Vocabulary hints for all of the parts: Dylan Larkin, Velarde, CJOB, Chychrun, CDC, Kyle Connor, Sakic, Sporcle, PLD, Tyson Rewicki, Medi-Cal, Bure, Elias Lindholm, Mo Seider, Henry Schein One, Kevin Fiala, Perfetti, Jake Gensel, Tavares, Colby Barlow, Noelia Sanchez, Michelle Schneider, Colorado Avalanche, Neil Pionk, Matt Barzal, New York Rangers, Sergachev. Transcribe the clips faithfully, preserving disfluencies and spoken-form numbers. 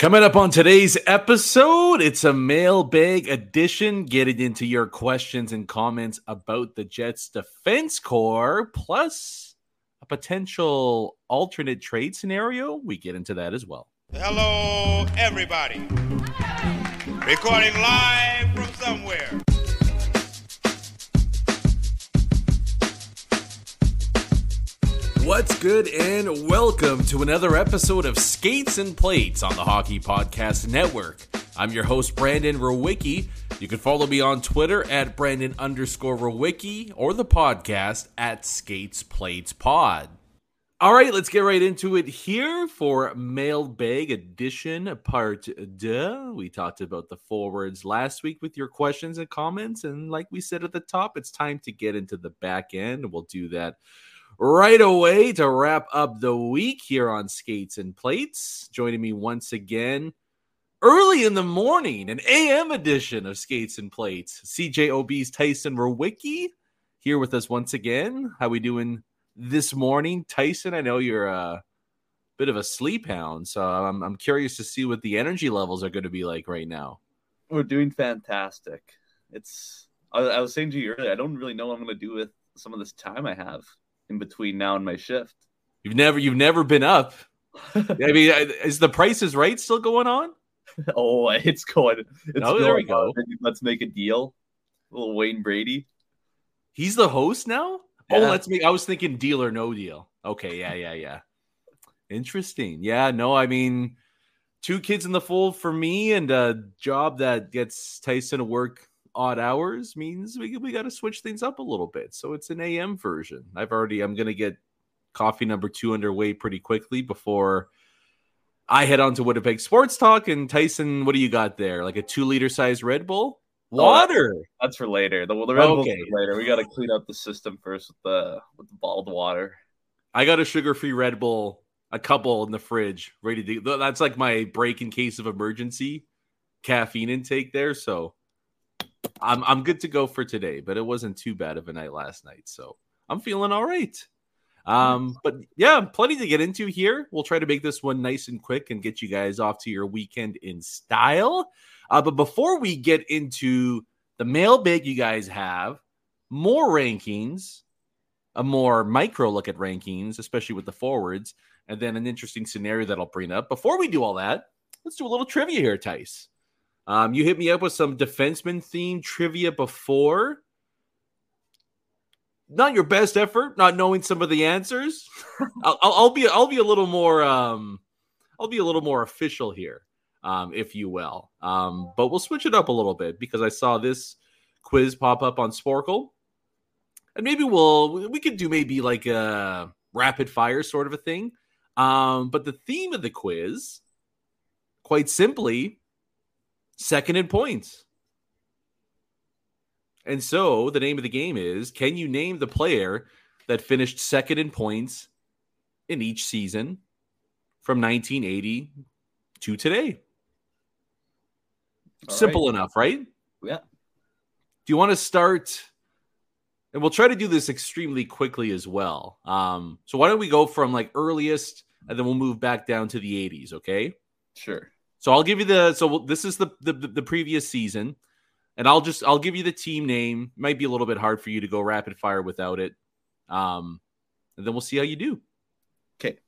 Coming up on today's episode, it's a mailbag edition, getting into your questions and comments about the Jets' defense corps, plus a potential alternate trade scenario. We get into that as well. Hello, everybody. Hi. Recording live from somewhere. What's good, and welcome to another episode of Skates and Plates on the Hockey Podcast Network. I'm your host, Brandon Rewicki. You can follow me on Twitter at Brandon underscore Rewicki or the podcast at Skates Plates Pod. All right, let's get right into it here for Mailbag Edition Part two. We talked about the forwards last week with your questions and comments, and like we said at the top, it's time to get into the back end. We'll do that right away to wrap up the week here on Skates and Plates. Joining me once again early in the morning, an A M edition of Skates and Plates, C J O B's Tyson Rewicki here with us once again. How we doing this morning, Tyson? I know you're a bit of a sleep hound, so I'm, I'm curious to see what the energy levels are going to be like right now. We're doing fantastic. It's I, I was saying to you earlier, I don't really know what I'm going to do with some of this time I have in between now and my shift. You've never you've never been up. I mean, is the Price is Right still going on? Oh, it's going. It's no, going there we go. Let's Make a Deal. Little Wayne Brady. He's the host now? Yeah. Oh, let's make I was thinking Deal or No Deal. Okay, yeah, yeah, yeah. Interesting. Yeah, no, I mean, two kids in the fold for me and a job that gets Tyson to work odd hours means we we got to switch things up a little bit. So it's an A M version. I've already, I'm going to get coffee number two underway pretty quickly before I head on to Winnipeg Sports Talk. And Tyson, what do you got there? Like a two liter size Red Bull? Water. Oh, that's for later. The, the Red okay. Bull's for later. We got to clean up the system first with the, with the bottled water. I got a sugar-free Red Bull, a couple in the fridge, ready to go. That's like my break in case of emergency caffeine intake there. So I'm I'm good to go for today, but it wasn't too bad of a night last night, so I'm feeling all right. Um, but yeah, plenty to get into here. We'll try to make this one nice and quick and get you guys off to your weekend in style. Uh, but before we get into the mailbag, you guys have more rankings, a more micro look at rankings, especially with the forwards, and then an interesting scenario that I'll bring up. Before we do all that, let's do a little trivia here, Tice. Um, you hit me up with some defenseman-themed trivia before. Not your best effort, not knowing some of the answers. I'll, I'll be, I'll be a little more, um, I'll be a little more official here, um, if you will. Um, but we'll switch it up a little bit because I saw this quiz pop up on Sporcle, and maybe we'll, we could do maybe like a rapid fire sort of a thing. Um, but the theme of the quiz, quite simply, second in points. And so the name of the game is, can you name the player that finished second in points in each season from nineteen eighty to today? All Simple right. enough, right? Yeah. Do you want to start? And we'll try to do this extremely quickly as well. Um, so why don't we go from like earliest and then we'll move back down to the eighties, okay? Sure. So I'll give you the, so this is the, the the previous season, and I'll just, I'll give you the team name. Might be a little bit hard for you to go rapid fire without it. Um, and then we'll see how you do. Okay.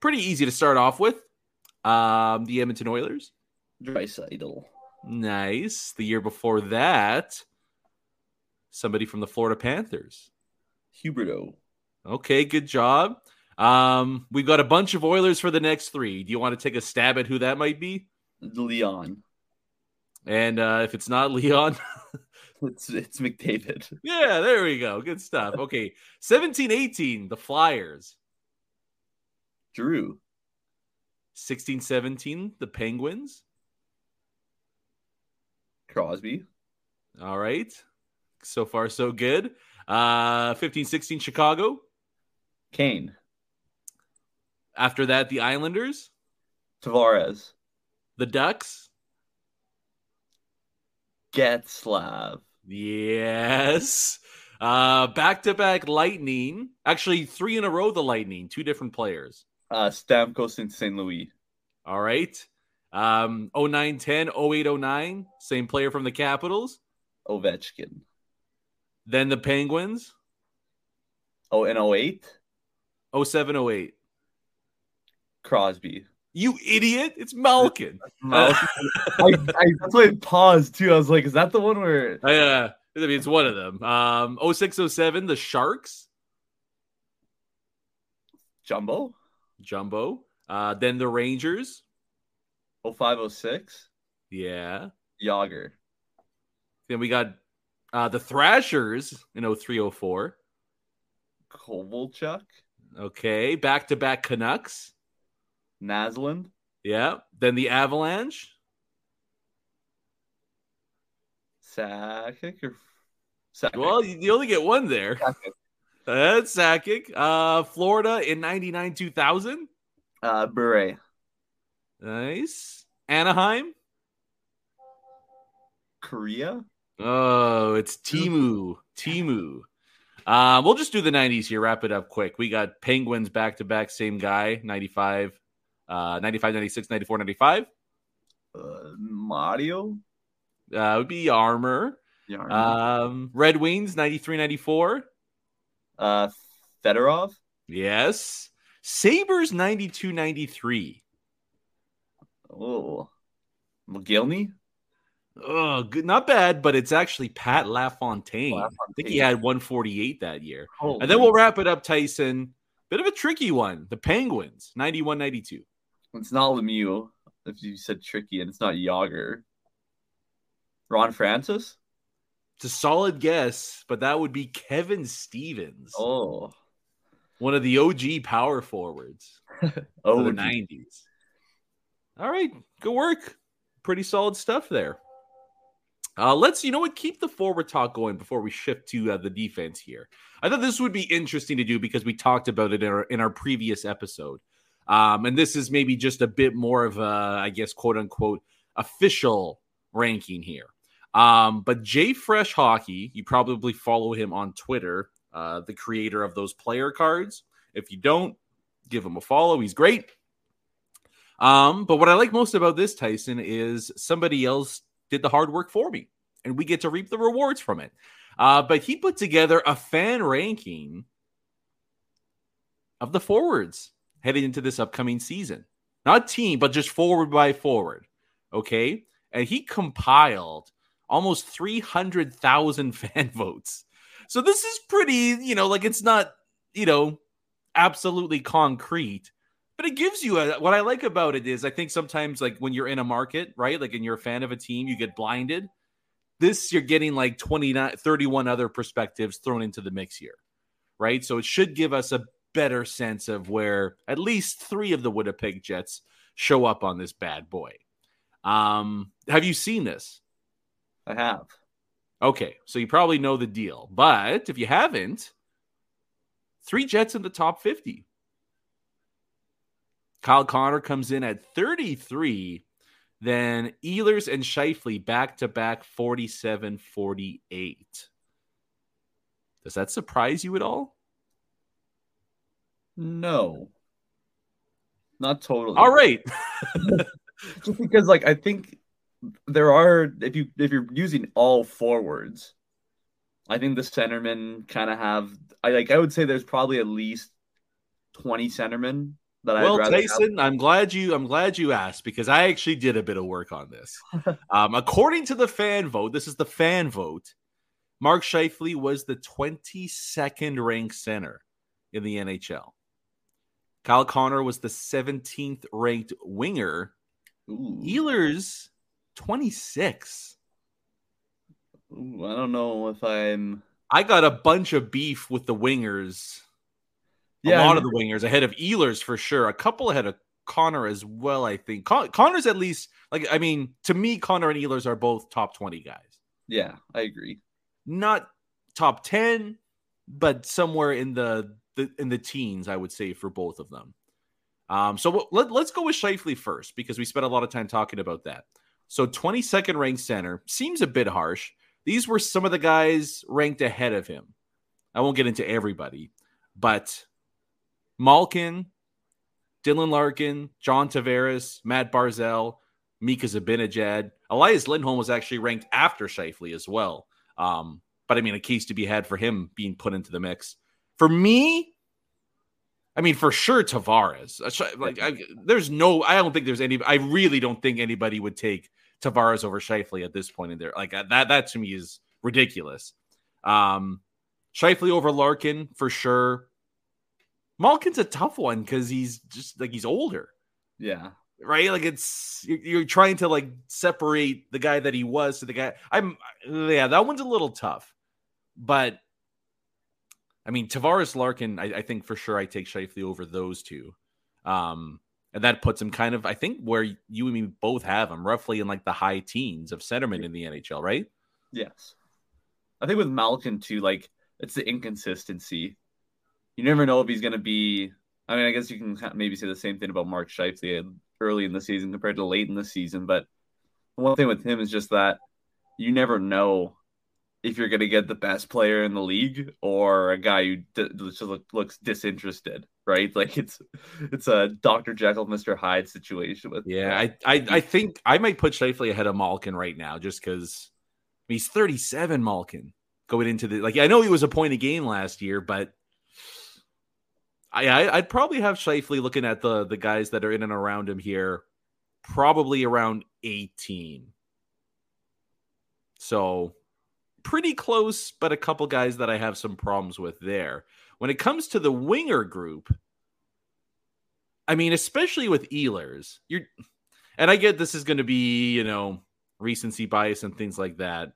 Pretty easy to start off with. Um, the Edmonton Oilers. Dreisaitl. Nice. The year before that, somebody from the Florida Panthers. Huberto. Okay, good job. Um, we've got a bunch of Oilers for the next three. Do you want to take a stab at who that might be? Leon. And uh, if it's not Leon, it's it's McDavid. Yeah, there we go. Good stuff. Okay, seventeen eighteen, the Flyers. Drew. sixteen seventeen, the Penguins. Crosby. All right. So far, so good. Uh, fifteen sixteen, Chicago. Kane. After that, the Islanders. Tavares. The Ducks. Getzlav. Yes. Uh, back-to-back Lightning. Actually, three in a row, the Lightning. Two different players. Uh, Stamkos and Saint Louis. All right. Um, oh nine ten, oh eight oh nine. Same player from the Capitals. Ovechkin. Then the Penguins. Oh, and oh eight? oh seven oh eight. Crosby. You idiot. It's Malkin. Malkin. I, I, that's why I paused, too. I was like, is that the one where... Yeah, I mean, it's one of them. Um, oh six oh seven, the Sharks. Jumbo. Jumbo. Uh, then the Rangers. oh five oh six. Yeah. Jágr. Then we got uh, the Thrashers in oh three oh four. Kovalchuk. Okay. Back-to-back Canucks. Naslund. Yeah. Then the Avalanche. Sakic or Sakic. Well, you only get one there. Sakic. That's Sakic. Uh, Florida in ninety-nine two thousand. Uh, Bure. Nice. Anaheim. Korea. Oh, it's Teemu. Teemu. Uh, we'll just do the nineties here. Wrap it up quick. We got Penguins back-to-back, same guy, ninety-five. Uh, ninety-five, ninety-six, ninety-four, ninety-five. Uh, Mario? That uh, would be Armour. Um, Red Wings, ninety-three, ninety-four. Uh, Fedorov? Yes. Sabres, ninety-two, ninety-three. Oh. McGillney? Oh, good. Not bad, but it's actually Pat LaFontaine. LaFontaine. I think he had one forty-eight that year. Holy and then we'll wrap it up, Tyson. Bit of a tricky one. The Penguins, ninety-one, ninety-two. It's not Lemieux, if you said tricky, and it's not Jágr. Ron Francis? It's a solid guess, but that would be Kevin Stevens. Oh. One of the O G power forwards of the nineties. All right. Good work. Pretty solid stuff there. Uh, let's, you know what, keep the forward talk going before we shift to uh, the defense here. I thought this would be interesting to do because we talked about it in our, in our previous episode. Um, and this is maybe just a bit more of a, I guess, quote-unquote, official ranking here. Um, but Jay Fresh Hockey, you probably follow him on Twitter, uh, the creator of those player cards. If you don't, give him a follow. He's great. Um, but what I like most about this, Tyson, is somebody else did the hard work for me, and we get to reap the rewards from it. Uh, but he put together a fan ranking of the forwards heading into this upcoming season. Not team, but just forward by forward, okay? And he compiled almost three hundred thousand fan votes. So this is pretty, you know, like it's not, you know, absolutely concrete. But it gives you a, what I like about it is I think sometimes like when you're in a market, right? Like and you're a fan of a team, you get blinded. This, you're getting like twenty-nine, thirty-one other perspectives thrown into the mix here, right? So it should give us a better sense of where at least three of the Winnipeg Jets show up on this bad boy. Um, have you seen this? I have. Okay, so you probably know the deal. But if you haven't, three Jets in the top fifty. Kyle Connor comes in at thirty-three. Then Ehlers and Scheifele back-to-back forty-seven forty-eight. Does that surprise you at all? No. Not totally. All right. Just because, like, I think there are, if, you, if you're using all forwards, I think the centermen kind of have, I like. I would say there's probably at least twenty centermen. That well, Tyson, have. I'm glad you I'm glad you asked because I actually did a bit of work on this. um, according to the fan vote, this is the fan vote. Mark Scheifele was the twenty-second ranked center in the N H L. Kyle Connor was the seventeenth ranked winger. Ooh. Ehlers twenty-six. Ooh, I don't know if I'm. I got a bunch of beef with the wingers. Yeah, a lot of the wingers ahead of Ehlers for sure. A couple ahead of Connor as well, I think. Con- Connor's at least, like, I mean, to me, Connor and Ehlers are both top twenty guys. Yeah, I agree. Not top ten, but somewhere in the, the in the teens, I would say, for both of them. Um, so let, let's go with Scheifele first, because we spent a lot of time talking about that. So twenty-second ranked center seems a bit harsh. These were some of the guys ranked ahead of him. I won't get into everybody, but Malkin, Dylan Larkin, John Tavares, Matt Barzal, Mika Zibanejad. Elias Lindholm was actually ranked after Scheifele as well. Um, but, I mean, a case to be had for him being put into the mix. For me, I mean, for sure, Tavares. Like, I, there's no – I don't think there's any – I really don't think anybody would take Tavares over Scheifele at this point in there. Like, that, that to me is ridiculous. Um, Scheifele over Larkin, for sure. Malkin's a tough one because he's just like he's older. Yeah. Right. Like it's you're trying to like separate the guy that he was to the guy. I'm yeah, that one's a little tough. But I mean, Tavares Larkin, I, I think for sure I take Scheifele over those two. Um, and that puts him kind of, I think, where you and me both have him, roughly in like the high teens of centermen in the N H L, right? Yes. I think with Malkin too, like it's the inconsistency. You never know if he's going to be. I mean, I guess you can maybe say the same thing about Mark Scheifele early in the season compared to late in the season. But the one thing with him is just that you never know if you're going to get the best player in the league or a guy who d- just look, looks disinterested, right? Like it's it's a Doctor Jekyll, Mister Hyde situation. With yeah, I, I I think I might put Scheifele ahead of Malkin right now just because he's thirty-seven. Malkin going into the like I know he was a point a game last year, but. I, I'd probably have Scheifele looking at the, the guys that are in and around him here, probably around eighteen. So pretty close, but a couple guys that I have some problems with there. When it comes to the winger group, I mean, especially with Ehlers, you're, and I get this is going to be, you know, recency bias and things like that,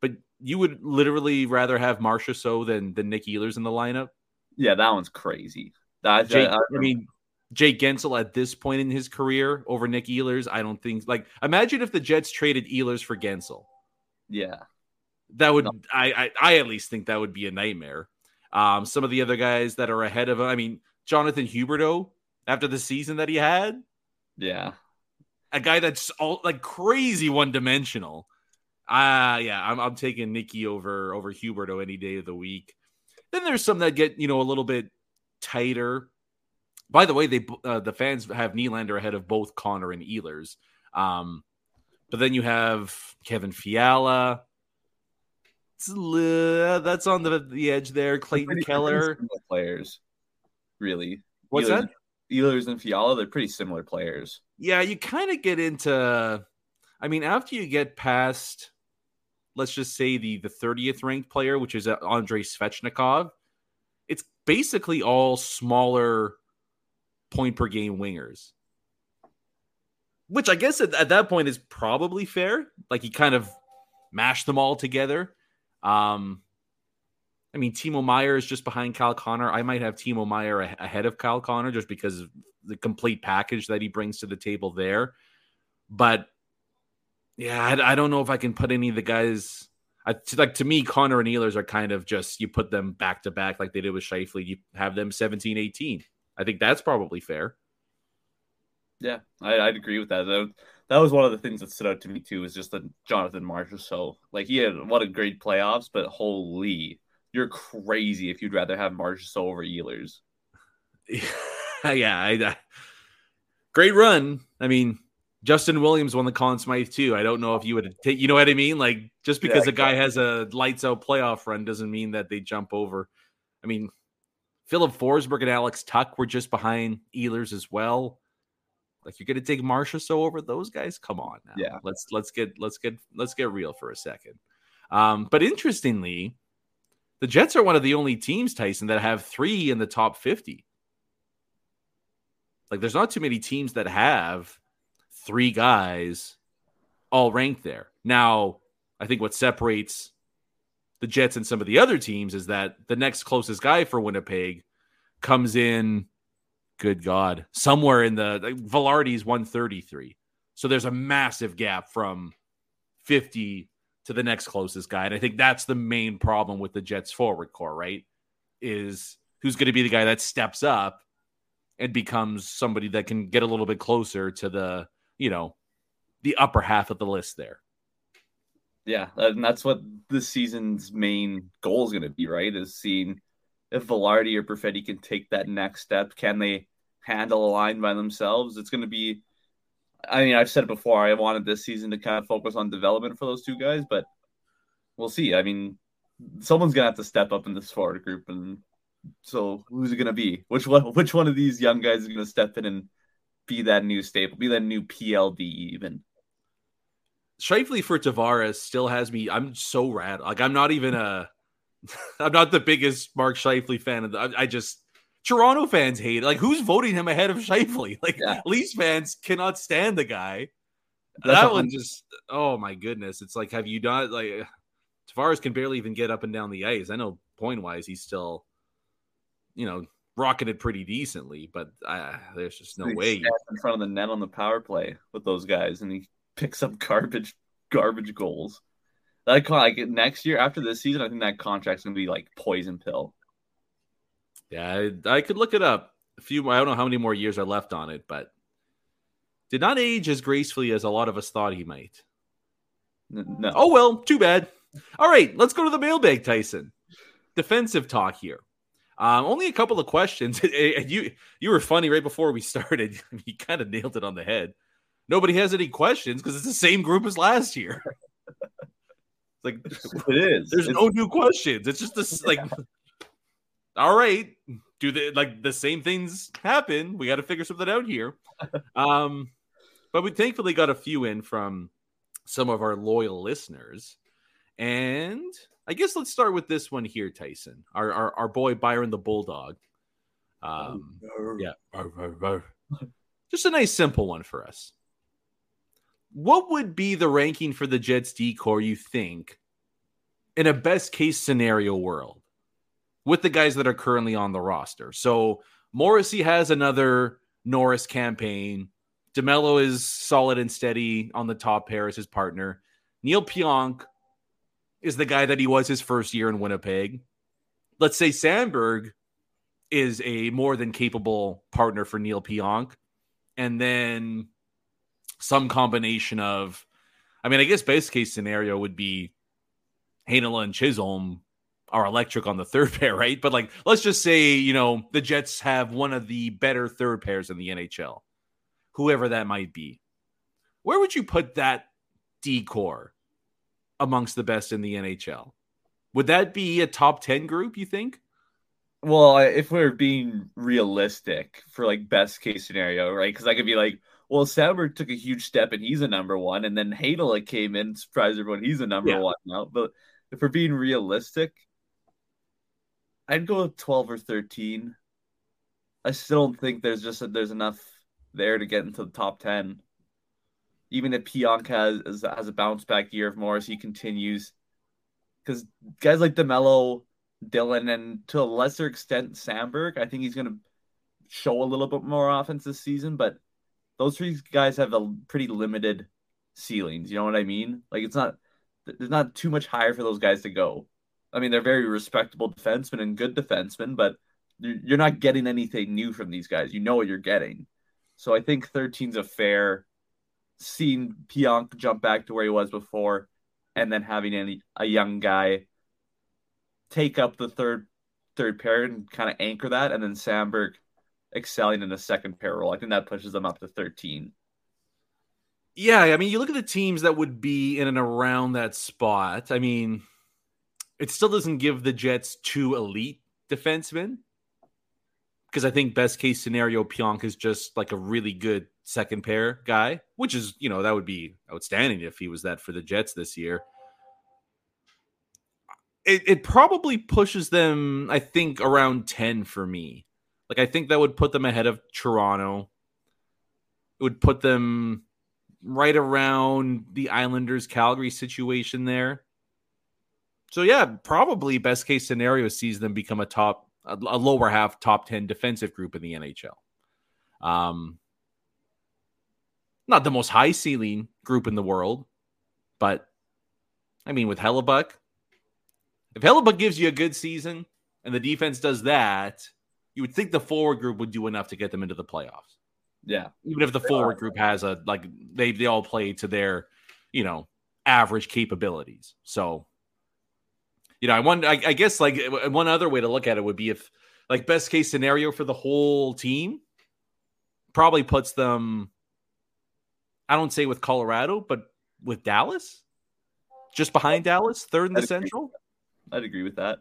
but you would literally rather have Marchessault than, than Nick Ehlers in the lineup. Yeah, that one's crazy. That, Jake, I, I, I mean, Jake Gensel at this point in his career over Nick Ehlers, I don't think. Like, imagine if the Jets traded Ehlers for Gensel. Yeah, that would. No. I, I I at least think that would be a nightmare. Um, some of the other guys that are ahead of him. I mean, Jonathan Huberto after the season that he had. Yeah, a guy that's all like crazy one dimensional. Ah, uh, yeah, I'm I'm taking Nicky over over Huberto any day of the week. Then there's some that get, you know, a little bit tighter. By the way, they uh, the fans have Nylander ahead of both Connor and Ehlers. Um, but then you have Kevin Fiala. It's, uh, that's on the, the edge there. Clayton pretty Keller. Pretty players, really. What's Ehlers, that? Ehlers and Fiala, they're pretty similar players. Yeah, you kind of get into... I mean, after you get past... let's just say the, the thirtieth ranked player, which is Andrei Svechnikov. It's basically all smaller point per game wingers, which I guess at, at that point is probably fair. Like he kind of mashed them all together. Um, I mean, Timo Meier is just behind Kyle Connor. I might have Timo Meier a- ahead of Kyle Connor just because of the complete package that he brings to the table there. But yeah, I, I don't know if I can put any of the guys. I, to, like to me, Connor and Ehlers are kind of just you put them back to back like they did with Scheifele. You have them seventeen, eighteen. I think that's probably fair. Yeah, I, I'd agree with that. that. That was one of the things that stood out to me too is just that Jonathan Marchessault. Like he had what a great playoffs, but holy, you're crazy if you'd rather have Marchessault over Ehlers. yeah, I, I, great run. I mean. Justin Williams won the Conn Smythe too. I don't know if you would take, you know what I mean? Like just because yeah, a guy has a lights out playoff run doesn't mean that they jump over. I mean, Philip Forsberg and Alex Tuck were just behind Ehlers as well. Like you're going to take Marchessault over those guys. Come on now. Yeah. Let's, let's get, let's get, let's get real for a second. Um, but interestingly, the Jets are one of the only teams, Tyson, that have three in the top fifty. Like there's not too many teams that have three guys all ranked there. Now, I think what separates the Jets and some of the other teams is that the next closest guy for Winnipeg comes in Good God. Somewhere in the like, – Velarde's one thirty-three. So there's a massive gap from fifty to the next closest guy. And I think that's the main problem with the Jets forward core, right, is who's going to be the guy that steps up and becomes somebody that can get a little bit closer to the, you know, the upper half of the list there. Yeah, and that's what this season's main goal is going to be, right, is seeing if Velarde or Perfetti can take that next step. Can they handle a line by themselves? It's going to be, I mean, I've said it before, I wanted this season to kind of focus on development for those two guys, but we'll see. I mean, someone's going to have to step up in this forward group, and so who's it going to be? Which one, which one of these young guys is going to step in and be that new staple, be that new P L D even? Scheifele for Tavares still has me. I'm so rad. Like, I'm not even a, I'm not the biggest Mark Scheifele fan. Of the, I, I just, Toronto fans hate it. Like, who's voting him ahead of Scheifele? Like, yeah. Leafs fans cannot stand the guy. That's that one just, oh my goodness. It's like, have you done, like, Tavares can barely even get up and down the ice. I know point-wise he's still, you know, rocketed pretty decently, but uh, there's just no he way. In front of the net on the power play with those guys, and he picks up garbage, garbage goals. That, like, next year, after this season, I think that contract's going to be like poison pill. Yeah, I, I could look it up. A few, I don't know how many more years are left on it, but did not age as gracefully as a lot of us thought he might. No. Oh, well, too bad. All right, let's go to the mailbag, Tyson. Defensive talk here. Um, only a couple of questions. And you you were funny right before we started. You kind of nailed it on the head. Nobody has any questions because it's the same group as last year. It's like, it is. There's it's, no new questions. It's just this, yeah. like, all right, do the like the same things happen? We got to figure something out here. Um, but we thankfully got a few in from some of our loyal listeners. And I guess let's start with this one here, Tyson. Our our, our boy Byron the Bulldog. Um, yeah, just a nice simple one for us. What would be the ranking for the Jets D core, you think, in a best case scenario world with the guys that are currently on the roster? So Morrissey has another Norris campaign. DeMello is solid and steady on the top pair as his partner. Neil Pionk is the guy that he was his first year in Winnipeg. Let's say Sandberg is a more than capable partner for Neil Pionk. And then some combination of, I mean, I guess best case scenario would be Hainala and Chisholm are electric on the third pair, right? But like, let's just say, you know, the Jets have one of the better third pairs in the N H L, whoever that might be. Where would you put that D-core amongst the best in the N H L? Would that be a top ten group, you think? Well, if we're being realistic for like best case scenario, right? Because I could be like, well, Sandberg took a huge step and he's a number one, and then Hainala came in, surprised everyone, he's a number yeah. one now. But if we're being realistic, I'd go with twelve or thirteen. I still don't think there's just there's enough there to get into the top ten. Even if Pionk has, has a bounce-back year, if Morrissey continues. Because guys like DeMello, Dillon, and to a lesser extent, Sandberg, I think he's going to show a little bit more offense this season. But those three guys have a pretty limited ceilings. You know what I mean? Like, it's not there's not too much higher for those guys to go. I mean, they're very respectable defensemen and good defensemen, but you're not getting anything new from these guys. You know what you're getting. So I think thirteen's a fair... seeing Pionk jump back to where he was before, and then having any, a young guy take up the third third pair and kind of anchor that, and then Sandberg excelling in the second pair role. I think that pushes them up to thirteen. Yeah, I mean, you look at the teams that would be in and around that spot. I mean, it still doesn't give the Jets two elite defensemen, because I think best case scenario, Pionk is just like a really good second pair guy, which is, you know, that would be outstanding if he was that for the Jets this year. It it probably pushes them, I think, around ten for me. Like, I think that would put them ahead of Toronto. It would put them right around the Islanders Calgary situation there. So yeah, probably best case scenario sees them become a top, a lower half top ten defensive group in the N H L. Um, not the most high ceiling group in the world, but I mean, with Hellebuck, if Hellebuck gives you a good season and the defense does that, you would think the forward group would do enough to get them into the playoffs. Yeah. Even if the they forward are. group has a, like, they they all play to their, you know, average capabilities. So, you know, I wonder, I, I guess, like, one other way to look at it would be if, like, best case scenario for the whole team probably puts them, I don't say with Colorado, but with Dallas, just behind Dallas, third in the I'd Central. Agree. I'd agree with that.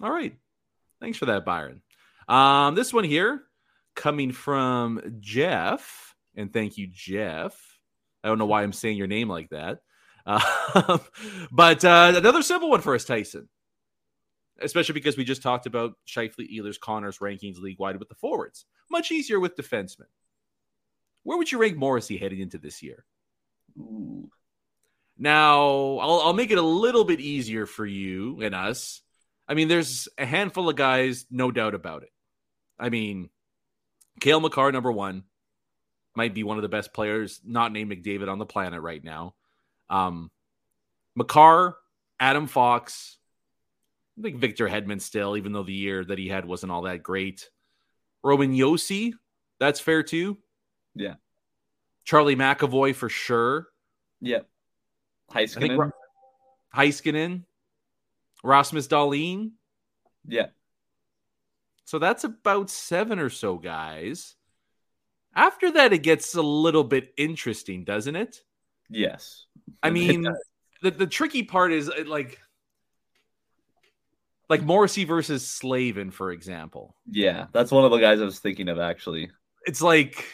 All right. Thanks for that, Byron. Um, this one here, coming from Jeff, and thank you, Jeff. I don't know why I'm saying your name like that, uh, but uh, another simple one for us, Tyson, especially because we just talked about Scheifele, Ehlers, Connor's rankings league-wide with the forwards. Much easier with defensemen. Where would you rank Morrissey heading into this year? Ooh. Now, I'll, I'll make it a little bit easier for you and us. I mean, there's a handful of guys, no doubt about it. I mean, Cale Makar, number one, might be one of the best players not named McDavid on the planet right now. Um, Makar, Adam Fox, I think Victor Hedman still, even though the year that he had wasn't all that great. Roman Josi, that's fair too. Yeah. Charlie McAvoy for sure. Yeah. Heiskanen. Ra- Heiskanen. Rasmus Dahlin. Yeah. So that's about seven or so guys. After that, it gets a little bit interesting, doesn't it? Yes. I mean, the, the tricky part is like, like Morrissey versus Slavin, for example. Yeah, that's one of the guys I was thinking of, actually. It's like,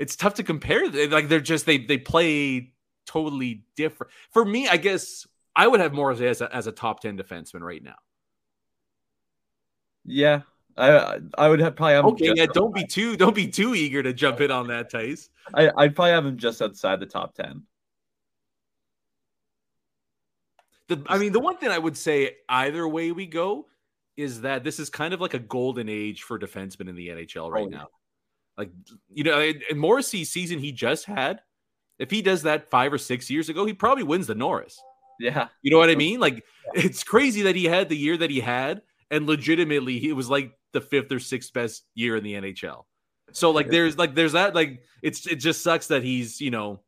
it's tough to compare. Like, they're just, they they play totally different. For me, I guess I would have Morrissey as a, as a top ten defenseman right now. Yeah. I I would have probably have okay. Him yeah, don't be too don't be too eager to jump in on that, Tice. I I'd probably have him just outside the top ten. The I mean, the one thing I would say either way we go is that this is kind of like a golden age for defensemen in the N H L right oh, now. Yeah. Like, you know, in Morrissey's season he just had, if he does that five or six years ago, he probably wins the Norris. Yeah, you know what I mean? Like, yeah. It's crazy that he had the year that he had, and legitimately it was like the fifth or sixth best year in the N H L. So like, there's like, there's that, like, it's, it just sucks that he's, you know,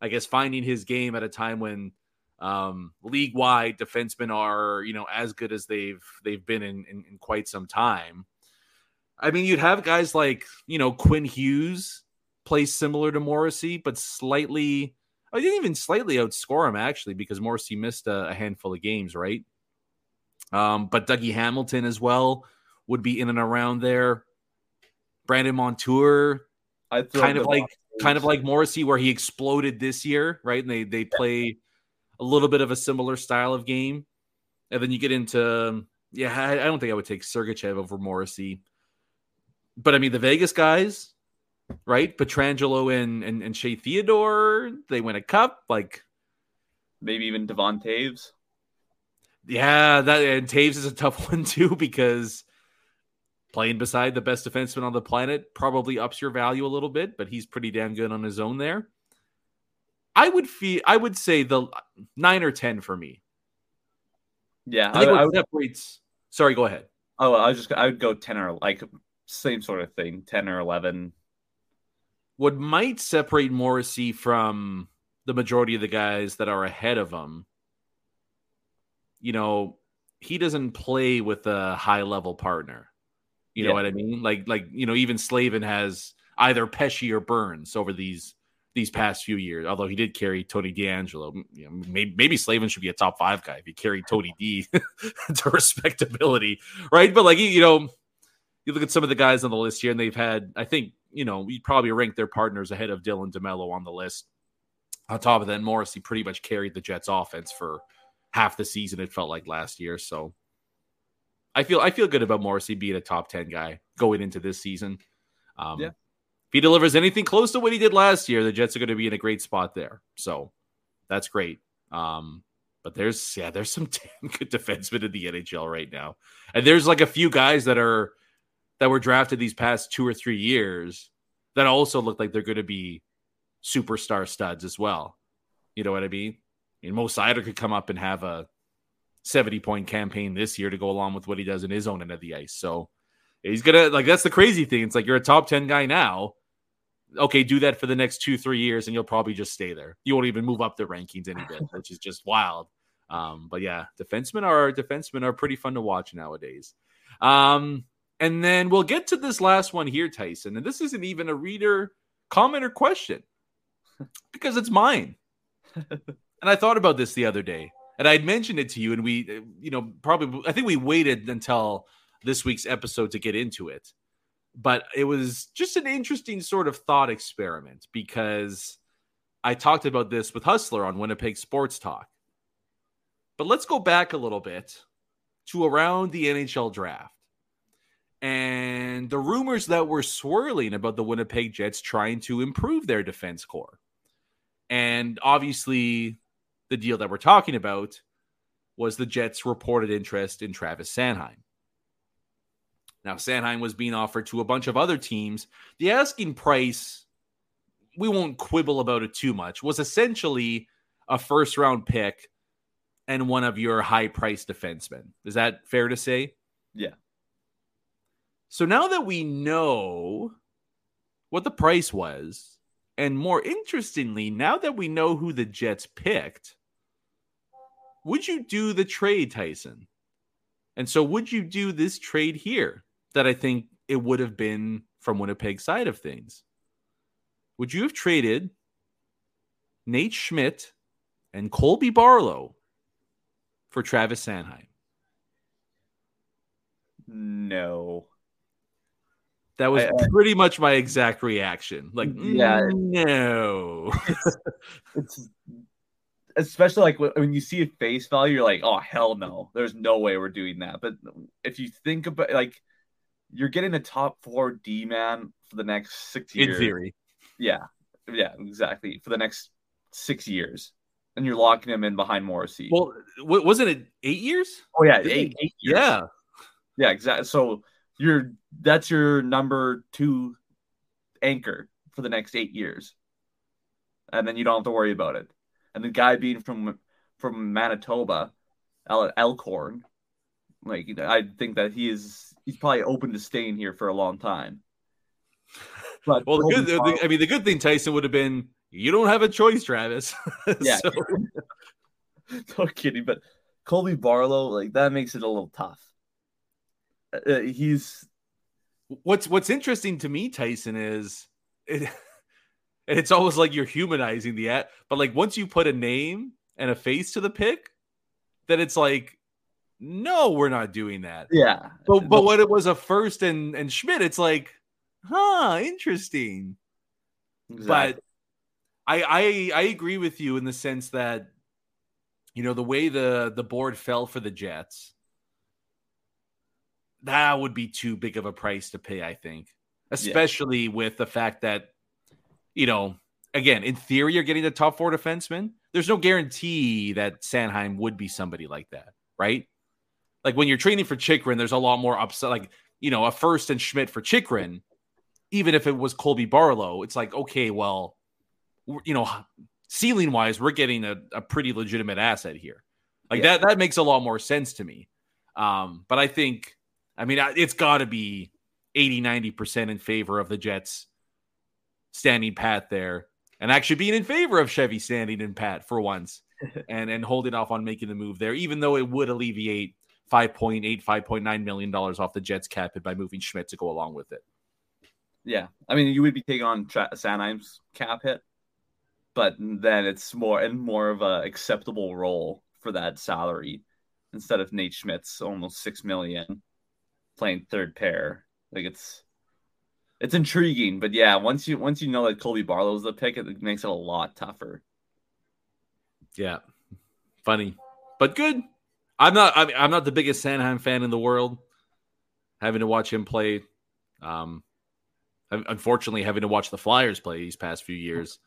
I guess finding his game at a time when um, league wide defensemen are, you know, as good as they've, they've been in, in, in quite some time. I mean, you'd have guys like, you know, Quinn Hughes plays similar to Morrissey, but slightly, I didn't even slightly outscore him actually, because Morrissey missed a, a handful of games. Right. Um, but Dougie Hamilton as well would be in and around there. Brandon Montour, kind of like kind of like Morrissey, where he exploded this year, right? And they they play a little bit of a similar style of game. And then you get into, yeah, I, I don't think I would take Sergachev over Morrissey. But I mean, the Vegas guys, right? Pietrangelo and and, and Shea Theodore, they win a cup, like maybe even Devon Taves. Yeah, that and Taves is a tough one too, because playing beside the best defenseman on the planet probably ups your value a little bit, but he's pretty damn good on his own there. I would feel, I would say the nine or ten for me. Yeah, I think I, I would, separates. Sorry, go ahead. Oh, I was just I would go ten or like same sort of thing, ten or eleven. What might separate Morrissey from the majority of the guys that are ahead of him, you know, he doesn't play with a high level partner. You know yeah. what I mean? Like, like you know, even Slavin has either Pesce or Burns over these these past few years. Although he did carry Tony DeAngelo, you know, maybe, maybe Slavin should be a top five guy if he carried Tony D to respectability, right? But like, you know, you look at some of the guys on the list here, and they've had, I think, you know, we probably rank their partners ahead of Dylan DeMello on the list. On top of that, Morrissey pretty much carried the Jets' offense for half the season. It felt like last year, so. I feel I feel good about Morrissey being a top ten guy going into this season. Um, yeah. If he delivers anything close to what he did last year, the Jets are going to be in a great spot there. So that's great. Um, but there's yeah, there's some damn good defensemen in the N H L right now, and there's like a few guys that are that were drafted these past two or three years that also look like they're going to be superstar studs as well. You know what I mean? And Mo Seider could come up and have a seventy-point campaign this year to go along with what he does in his own end of the ice. So he's going to, like, that's the crazy thing. It's like you're a top ten guy now. Okay, do that for the next two, three years, and you'll probably just stay there. You won't even move up the rankings any bit, which is just wild. Um, but yeah, defensemen are defensemen are pretty fun to watch nowadays. Um, and then we'll get to this last one here, Tyson. And this isn't even a reader comment or question because it's mine. And I thought about this the other day, and I had mentioned it to you, and we, you know, probably I think we waited until this week's episode to get into it. But it was just an interesting sort of thought experiment because I talked about this with Hustler on Winnipeg Sports Talk. But let's go back a little bit to around the N H L draft and the rumors that were swirling about the Winnipeg Jets trying to improve their defense core. And obviously, the deal that we're talking about was the Jets' reported interest in Travis Sanheim. Now, Sanheim was being offered to a bunch of other teams. The asking price, we won't quibble about it too much, was essentially a first-round pick and one of your high-priced defensemen. Is that fair to say? Yeah. So now that we know what the price was, and more interestingly, now that we know who the Jets picked, would you do the trade, Tyson? And so would you do this trade here? That I think it would have been from Winnipeg's side of things. Would you have traded Nate Schmidt and Colby Barlow for Travis Sanheim? No. That was I, I, pretty much my exact reaction. Like, yeah, no. It's, it's especially like when you see a face value, you're like, oh, hell no. There's no way we're doing that. But if you think about, like, you're getting a top four D man for the next six years. In theory. Yeah. Yeah, exactly. For the next six years. And you're locking him in behind Morrissey. Well, w- wasn't it eight years? Oh, yeah. Eight, eight, eight years. Yeah. Yeah, exactly. So you're that's your number two anchor for the next eight years. And then you don't have to worry about it. And the guy being from from Manitoba, Elkhorn, like, I think that he is he's probably open to staying here for a long time. But well, the good, Barlow, I mean, the good thing, Tyson, would have been you don't have a choice, Travis. Yeah, so. No kidding. But Colby Barlow, like, that makes it a little tough. Uh, he's what's what's interesting to me, Tyson, is it. And it's almost like you're humanizing the at, but like once you put a name and a face to the pick, then it's like, no, we're not doing that. Yeah. But but when it was a first and, and Schmidt, it's like, huh, interesting. Exactly. But I, I I agree with you in the sense that, you know, the way the, the board fell for the Jets, that would be too big of a price to pay, I think. Especially yeah. with the fact that, you know, again, in theory, you're getting the top four defenseman. There's no guarantee that Sanheim would be somebody like that, right? Like when you're trading for Chychrun, there's a lot more upside. Like, you know, a first and Schmidt for Chychrun, even if it was Colby Barlow, it's like, okay, well, you know, ceiling wise, we're getting a, a pretty legitimate asset here. Like yeah. that, that makes a lot more sense to me. Um, but I think, I mean, it's got to be eighty, ninety percent in favor of the Jets standing pat there and actually being in favor of Chevy standing in pat for once and, and holding off on making the move there, even though it would alleviate five point eight, five point nine million dollars off the Jets cap by moving Schmidt to go along with it. Yeah. I mean, you would be taking on Tra- Sanheim's cap hit, but then it's more and more of a acceptable role for that salary instead of Nate Schmidt's almost six million dollars playing third pair. Like it's, It's intriguing, but yeah, once you once you know that Colby Barlow's the pick, it makes it a lot tougher. Yeah, funny, but good. I'm not. I mean, I'm not the biggest Sanheim fan in the world. Having to watch him play, um, unfortunately, having to watch the Flyers play these past few years.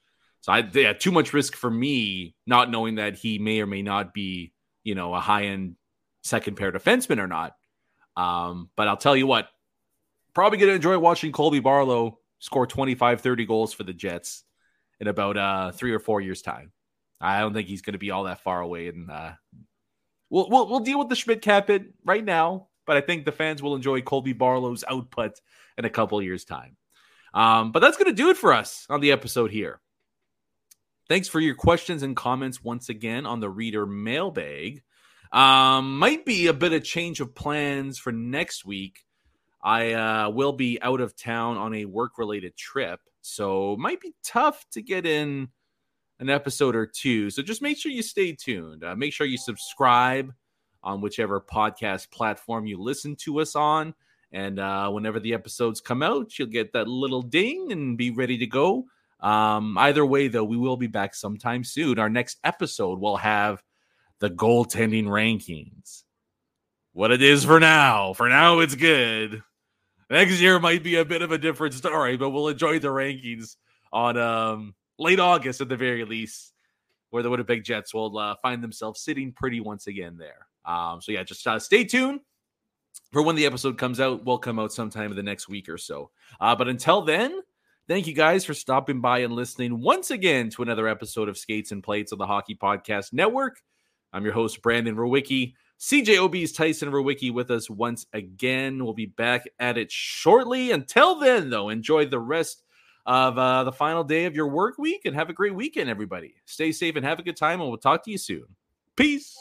So I yeah, too much risk for me not knowing that he may or may not be, you know, a high end second pair defenseman or not. Um, but I'll tell you what. Probably going to enjoy watching Colby Barlow score twenty-five, thirty goals for the Jets in about uh, three or four years' time. I don't think he's going to be all that far away. And uh, we'll, we'll we'll deal with the Schmidt cap it right now, but I think the fans will enjoy Colby Barlow's output in a couple years' time. Um, but that's going to do it for us on the episode here. Thanks for your questions and comments once again on the Reader Mailbag. Um, might be a bit of change of plans for next week. I uh, will be out of town on a work-related trip, so might be tough to get in an episode or two. So just make sure you stay tuned. Uh, make sure you subscribe on whichever podcast platform you listen to us on. And uh, whenever the episodes come out, you'll get that little ding and be ready to go. Um, either way, though, we will be back sometime soon. Our next episode will have the goaltending rankings. What it is for now. For now, it's good. Next year might be a bit of a different story, but we'll enjoy the rankings on um, late August at the very least, where the Winnipeg Jets will uh, find themselves sitting pretty once again there. Um, so, yeah, just uh, stay tuned for when the episode comes out. We'll come out sometime in the next week or so. Uh, but until then, thank you guys for stopping by and listening once again to another episode of Skates and Plates on the Hockey Podcast Network. I'm your host, Brandon Rewicki. C J O B's Tyson Rewicki with us once again. We'll be back at it shortly. Until then, though, enjoy the rest of uh, the final day of your work week and have a great weekend, everybody. Stay safe and have a good time, and we'll talk to you soon. Peace.